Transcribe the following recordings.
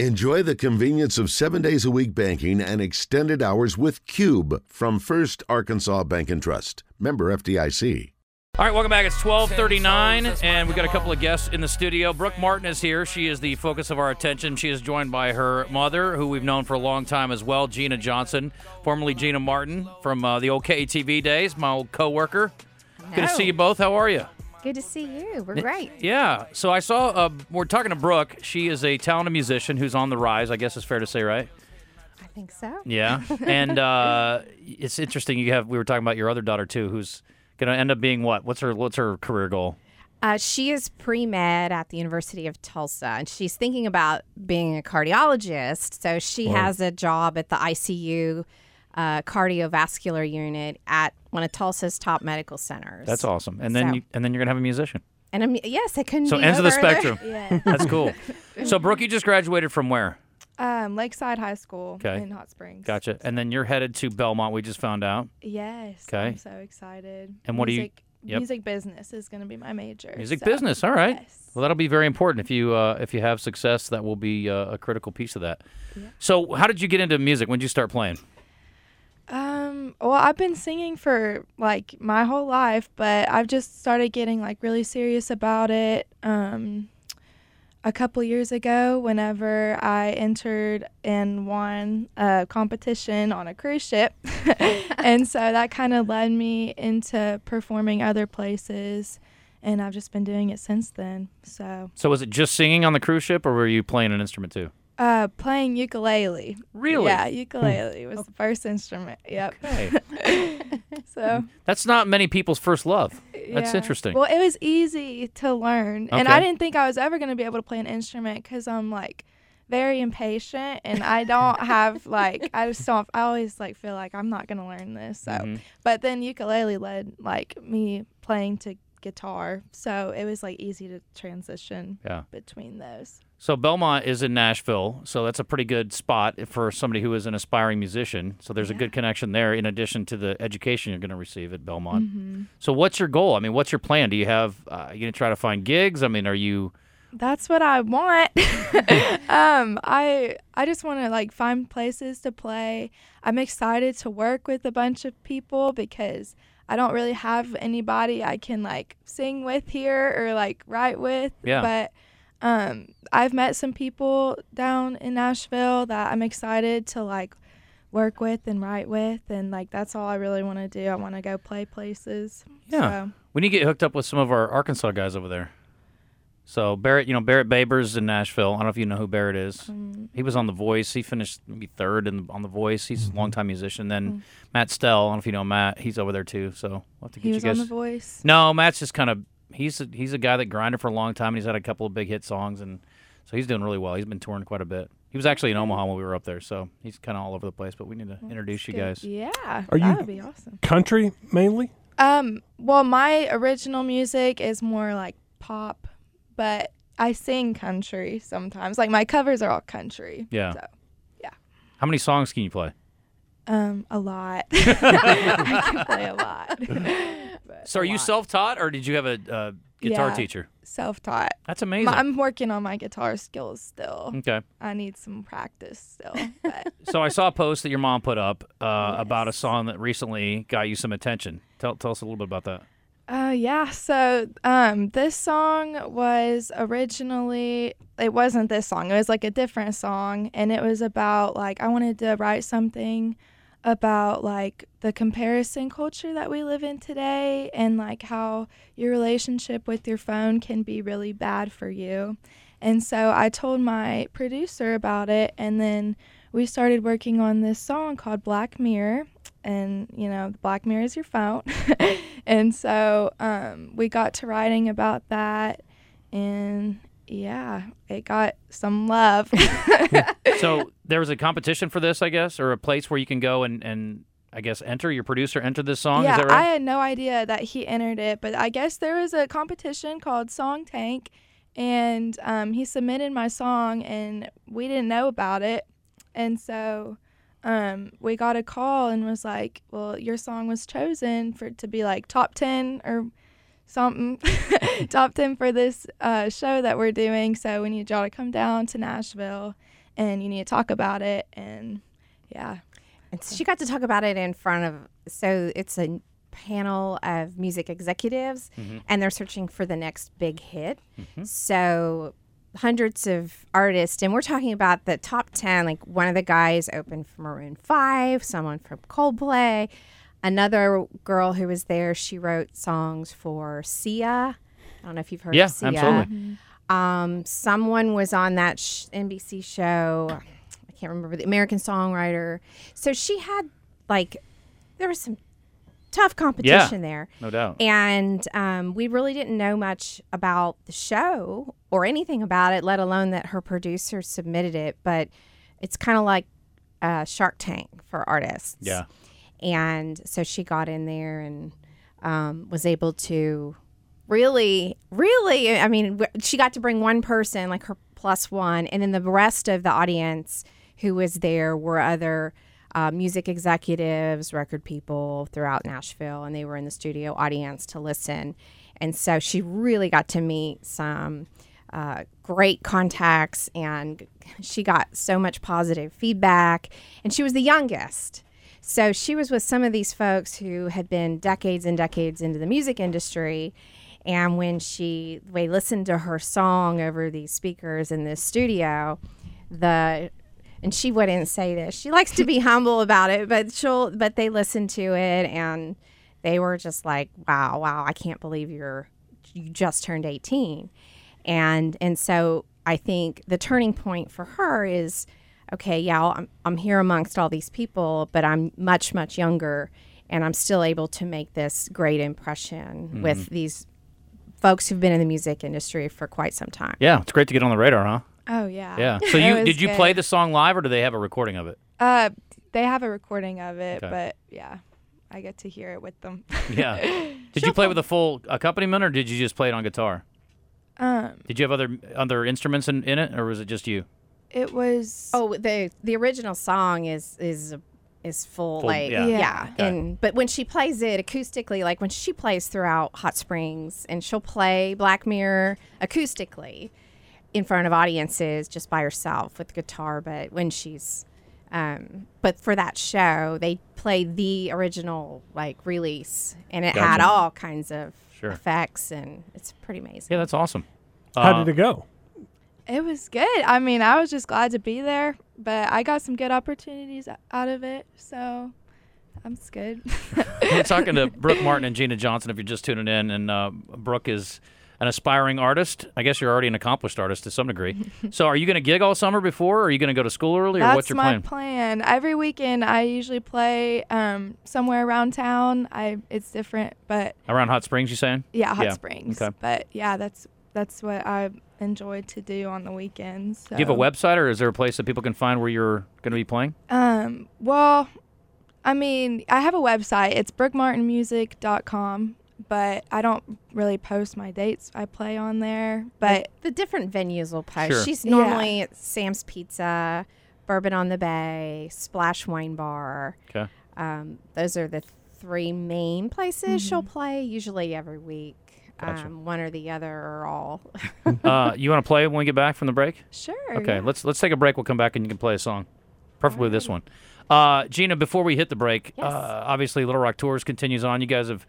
Enjoy the convenience of 7 days a week banking and extended hours with Cube from First Arkansas Bank and Trust. Member FDIC. All right, welcome back. It's 12:39, and we've got a couple of guests in the studio. Brooke Martin is here. She is the focus of our attention. She is joined by her mother, who we've known for a long time as well, Gina Johnson, formerly Gina Martin from the old KATV days, my old coworker. Good to see you both. How are you? Good to see you. We're great. Yeah. So I saw, we're talking to Brooke. She is a talented musician who's on the rise, I guess it's fair to say, right? I think so. Yeah. And it's interesting. We were talking about your other daughter, too, who's going to end up being what? What's her career goal? She is pre-med at the University of Tulsa, and she's thinking about being a cardiologist. So she has a job at the ICU cardiovascular unit at one of Tulsa's top medical centers. That's awesome. And then you're going to have a musician. And yes, I couldn't. So ends of the spectrum. Yeah. That's cool. So Brooke, you just graduated from where? Lakeside High School in Hot Springs. Gotcha. And then you're headed to Belmont, we just found out. Yes. Okay. I'm so excited. And what do you... Yep. Music business is going to be my major. Music business. All right. Yes. Well, that'll be very important. If you have success, that will be a critical piece of that. Yeah. So how did you get into music? When did you start playing? Well, I've been singing for, like, my whole life, but I've just started getting, like, really serious about it. A couple years ago, whenever I entered and won a competition on a cruise ship. And so that kind of led me into performing other places, and I've just been doing it since then. So was it just singing on the cruise ship, or were you playing an instrument too? Playing ukulele. Really? Yeah, ukulele was the first instrument. Yep. Okay. So that's not many people's first love. Yeah. That's interesting. Well, it was easy to learn, and I didn't think I was ever going to be able to play an instrument because I'm like very impatient, and I don't have like I always like feel like I'm not going to learn this. So, but then ukulele led like me playing to guitar, so it was like easy to transition between those. So Belmont is in Nashville, so that's a pretty good spot for somebody who is an aspiring musician. So there's a good connection there in addition to the education you're going to receive at Belmont. Mm-hmm. So what's your goal? I mean, what's your plan? Do you have are you going to try to find gigs? I mean, are you... That's what I want. I just want to like find places to play. I'm excited to work with a bunch of people because I don't really have anybody I can like sing with here or like write with. Yeah. But I've met some people down in Nashville that I'm excited to like work with and write with, and like that's all I really want to do. I want to go play places. Yeah. So. We need to get hooked up with some of our Arkansas guys over there. So Barrett Babers in Nashville. I don't know if you know who Barrett is. He was on The Voice. He finished maybe third on The Voice. He's a longtime musician. Then Matt Stell. I don't know if you know Matt. He's over there too. So we'll have to get you guys. He was on The Voice. No, Matt's just kind of. He's a guy that grinded for a long time, and he's had a couple of big hit songs, and so he's doing really well. He's been touring quite a bit. He was actually in Omaha when we were up there, so he's kind of all over the place, but we need to introduce you guys. Yeah, that would be awesome. Country, mainly? Well, my original music is more like pop, but I sing country sometimes. Like, my covers are all country. Yeah. So, yeah. How many songs can you play? A lot. I can play a lot. So are you self-taught, or did you have a guitar teacher? Self-taught. That's amazing. I'm working on my guitar skills still. Okay. I need some practice still. So I saw a post that your mom put up about a song that recently got you some attention. Tell us a little bit about that. So this song was originally, it wasn't this song. It was like a different song, and it was about, like, I wanted to write something about like the comparison culture that we live in today, and like how your relationship with your phone can be really bad for you. And so I told my producer about it, and then we started working on this song called Black Mirror, and the Black Mirror is your phone. And so we got to writing about that, and it got some love. So there was a competition for this, I guess, or a place where you can go and I guess your producer entered this song. Yeah, is that right? I had no idea that he entered it, but I guess there was a competition called Song Tank, and he submitted my song, and we didn't know about it. And so we got a call and was like, well, your song was chosen to be like top 10 or something top 10 for this show that we're doing, so we need y'all to come down to Nashville and you need to talk about it. And yeah. And so she got to talk about it in front of, so it's a panel of music executives, mm-hmm. and they're searching for the next big hit. Mm-hmm. So hundreds of artists, and we're talking about the top 10, like one of the guys opened for Maroon 5, someone from Coldplay, another girl who was there, she wrote songs for Sia. I don't know if you've heard of Sia. Yeah, absolutely. Mm-hmm. Someone was on that NBC show, I can't remember, the American Songwriter. So she had, like, there was some tough competition there. No doubt. And we really didn't know much about the show or anything about it, let alone that her producer submitted it. But it's kind of like Shark Tank for artists. Yeah. And so she got in there and was able to really, I mean, she got to bring one person, like her plus one. And then the rest of the audience who was there were other music executives, record people throughout Nashville. And they were in the studio audience to listen. And so she really got to meet some great contacts. And she got so much positive feedback. And she was the youngest. So she was with some of these folks who had been decades and decades into the music industry. And when we listened to her song over these speakers in this studio, and she wouldn't say this. She likes to be humble about it, but they listened to it and they were just like, wow, I can't believe you just turned 18. And so I think the turning point for her is, okay, yeah, I'm here amongst all these people, but I'm much, much younger, and I'm still able to make this great impression mm-hmm. with these folks who've been in the music industry for quite some time. Yeah, it's great to get on the radar, huh? Oh, yeah. Yeah. So did you play the song live, or do they have a recording of it? They have a recording of it, okay. But yeah, I get to hear it with them. Yeah. Did you play with a full accompaniment, or did you just play it on guitar? Did you have other instruments in it, or was it just you? It was the original song is full like yeah. Okay. And but when she plays it acoustically, like when she plays throughout Hot Springs, and she'll play Black Mirror acoustically in front of audiences just by herself with guitar. But when she's but for that show, they played the original like release, and it had all kinds of effects, and it's pretty amazing. Yeah, that's awesome. How did it go? It was good. I mean, I was just glad to be there, but I got some good opportunities out of it, so I'm good. We're talking to Brooke Martin and Gina Johnson if you're just tuning in, and Brooke is an aspiring artist. I guess you're already an accomplished artist to some degree. So are you going to gig all summer before, or are you going to go to school early, or what's your plan? That's my plan. Every weekend I usually play somewhere around town. It's different, but... Around Hot Springs, you saying? Yeah, Hot Springs. Okay. But yeah, that's what I enjoy to do on the weekends. So. Do you have a website, or is there a place that people can find where you're going to be playing? Well, I mean, I have a website. It's brookeadamsmusic.com, but I don't really post my dates I play on there. But the different venues will post. Sure. She's normally at Sam's Pizza, Bourbon on the Bay, Splash Wine Bar. Okay. Those are the three main places mm-hmm. she'll play, usually every week. Gotcha. One or the other or all. You want to play when we get back from the break? Sure. Okay, yeah. Let's take a break. We'll come back and you can play a song. Preferably this one. Gina, before we hit the break, yes. Obviously Little Rock Tours continues on. You guys have,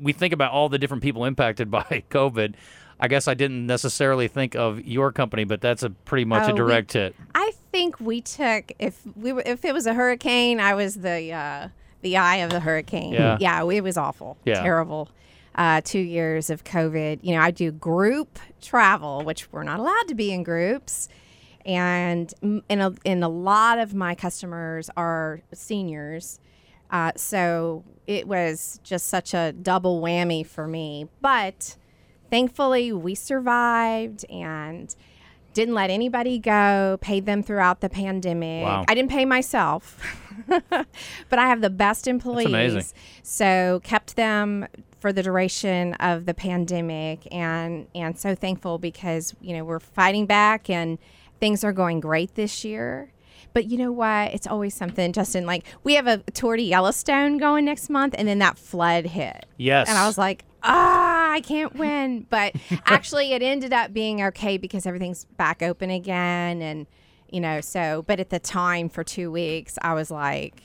we think about all the different people impacted by COVID. I guess I didn't necessarily think of your company, but that's pretty much a direct hit. I think we took, if it was a hurricane, I was the eye of the hurricane. Yeah, it was awful. Yeah. Terrible. 2 years of COVID. I do group travel, which we're not allowed to be in groups, and in a lot of my customers are seniors, so it was just such a double whammy for me. But thankfully, we survived and didn't let anybody go. Paid them throughout the pandemic. Wow. I didn't pay myself, but I have the best employees. That's amazing. So kept them for the duration of the pandemic, and so thankful because, we're fighting back and things are going great this year. But you know what? It's always something, Justin, like we have a tour to Yellowstone going next month, and then that flood hit. Yes. And I was like, I can't win. But actually it ended up being okay because everything's back open again, and you know, so, but at the time for 2 weeks, I was like,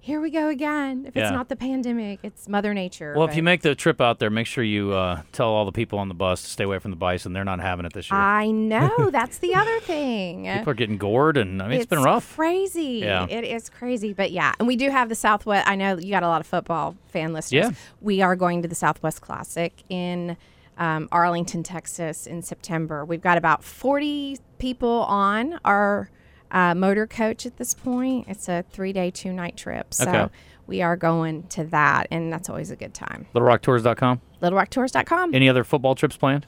here we go again. If it's not the pandemic, it's Mother Nature. Well, if you make the trip out there, make sure you tell all the people on the bus to stay away from the bison. They're not having it this year. I know. That's the other thing. People are getting gored, and I mean, it's been rough. Crazy. Yeah. It is crazy. But yeah, and we do have the Southwest. I know you got a lot of football fan listeners. Yeah. We are going to the Southwest Classic in Arlington, Texas in September. We've got about 40 people on our motor coach at this point. It's a 3-day, 2-night trip. So we are going to that, and that's always a good time. LittleRockTours.com? LittleRockTours.com. Any other football trips planned?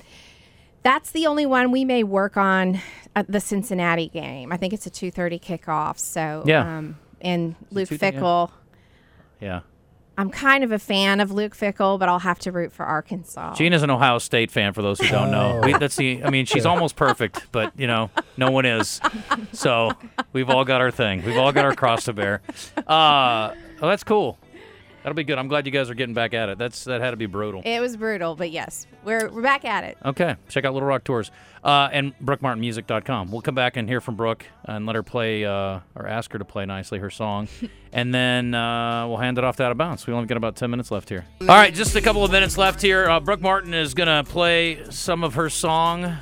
That's the only one. We may work on the Cincinnati game. I think it's a 2:30 kickoff. So, and Luke Fickell. Yeah. I'm kind of a fan of Luke Fickell, but I'll have to root for Arkansas. Gina's an Ohio State fan, for those who don't know. She's almost perfect, but, you know, no one is. So we've all got our thing. We've all got our cross to bear. That's cool. That'll be good. I'm glad you guys are getting back at it. That had to be brutal. It was brutal, but yes, we're back at it. Okay. Check out Little Rock Tours and brookeadamsmusic.com. We'll come back and hear from Brooke and let her play or ask her to play nicely her song. And then we'll hand it off to Out of Bounds. We only got about 10 minutes left here. All right, just a couple of minutes left here. Brooke Martin is going to play some of her song,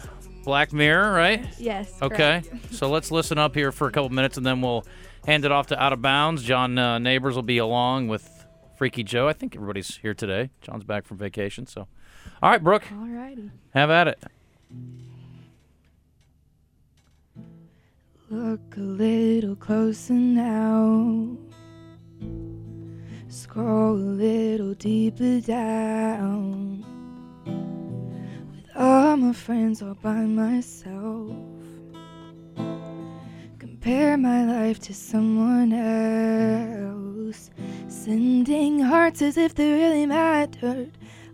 Black Mirror, right? Yes. Okay. Correct. So let's listen up here for a couple minutes, and then we'll hand it off to Out of Bounds. John Neighbors will be along with Freaky Joe. I think everybody's here today. John's back from vacation, so. All right, Brooke. All righty. Have at it. Look a little closer now. Scroll a little deeper down. With all my friends all by myself. Compare my life to someone else. Sending hearts as if they really mattered.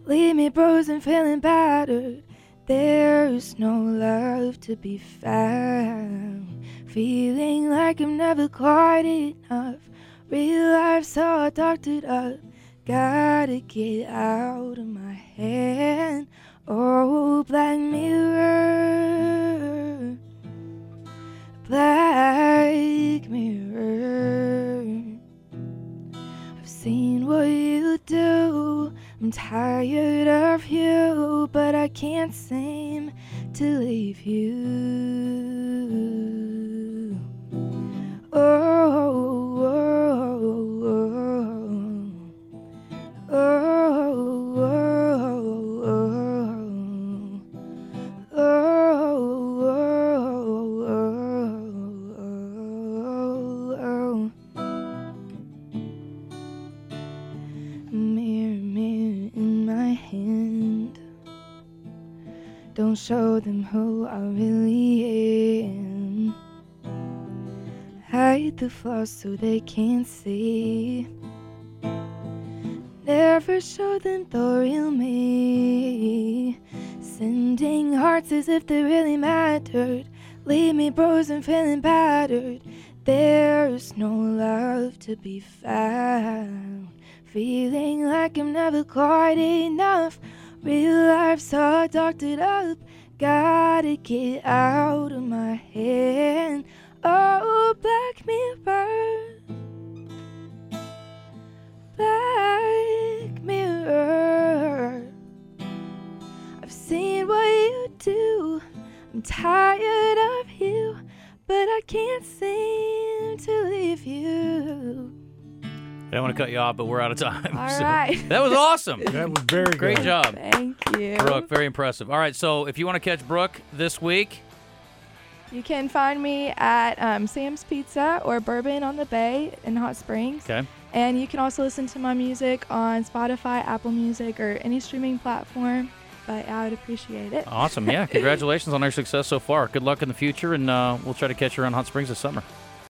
Leave me frozen, feeling battered. There's no love to be found. Feeling like I'm never quite enough. Real life so I doctored up. Gotta get out of my head. Oh, Black Mirror, Black Mirror. Seen what you do. I'm tired of you, but I can't seem to leave you. Oh, oh, oh, oh, oh, oh, oh, oh, oh, oh. Mirror, mirror in my hand, don't show them who I really am. Hide the flaws so they can't see. Never show them the real me. Sending hearts as if they really mattered. Leave me frozen, feeling battered. There's no love to be found. Feeling like I'm never quite enough. Real life's all doctored up. Gotta get out of my head. Oh, Black Mirror, Black Mirror. I've seen what you do. I'm tired of you, but I can't seem to leave you. I don't want to cut you off, but we're out of time. All right. That was awesome. That was very good. Great job. Thank you. Brooke, very impressive. All right, so if you want to catch Brooke this week, you can find me at Sam's Pizza or Bourbon on the Bay in Hot Springs. Okay. And you can also listen to my music on Spotify, Apple Music, or any streaming platform. But I would appreciate it. Awesome. Yeah. Congratulations on your success so far. Good luck in the future, and we'll try to catch you around Hot Springs this summer.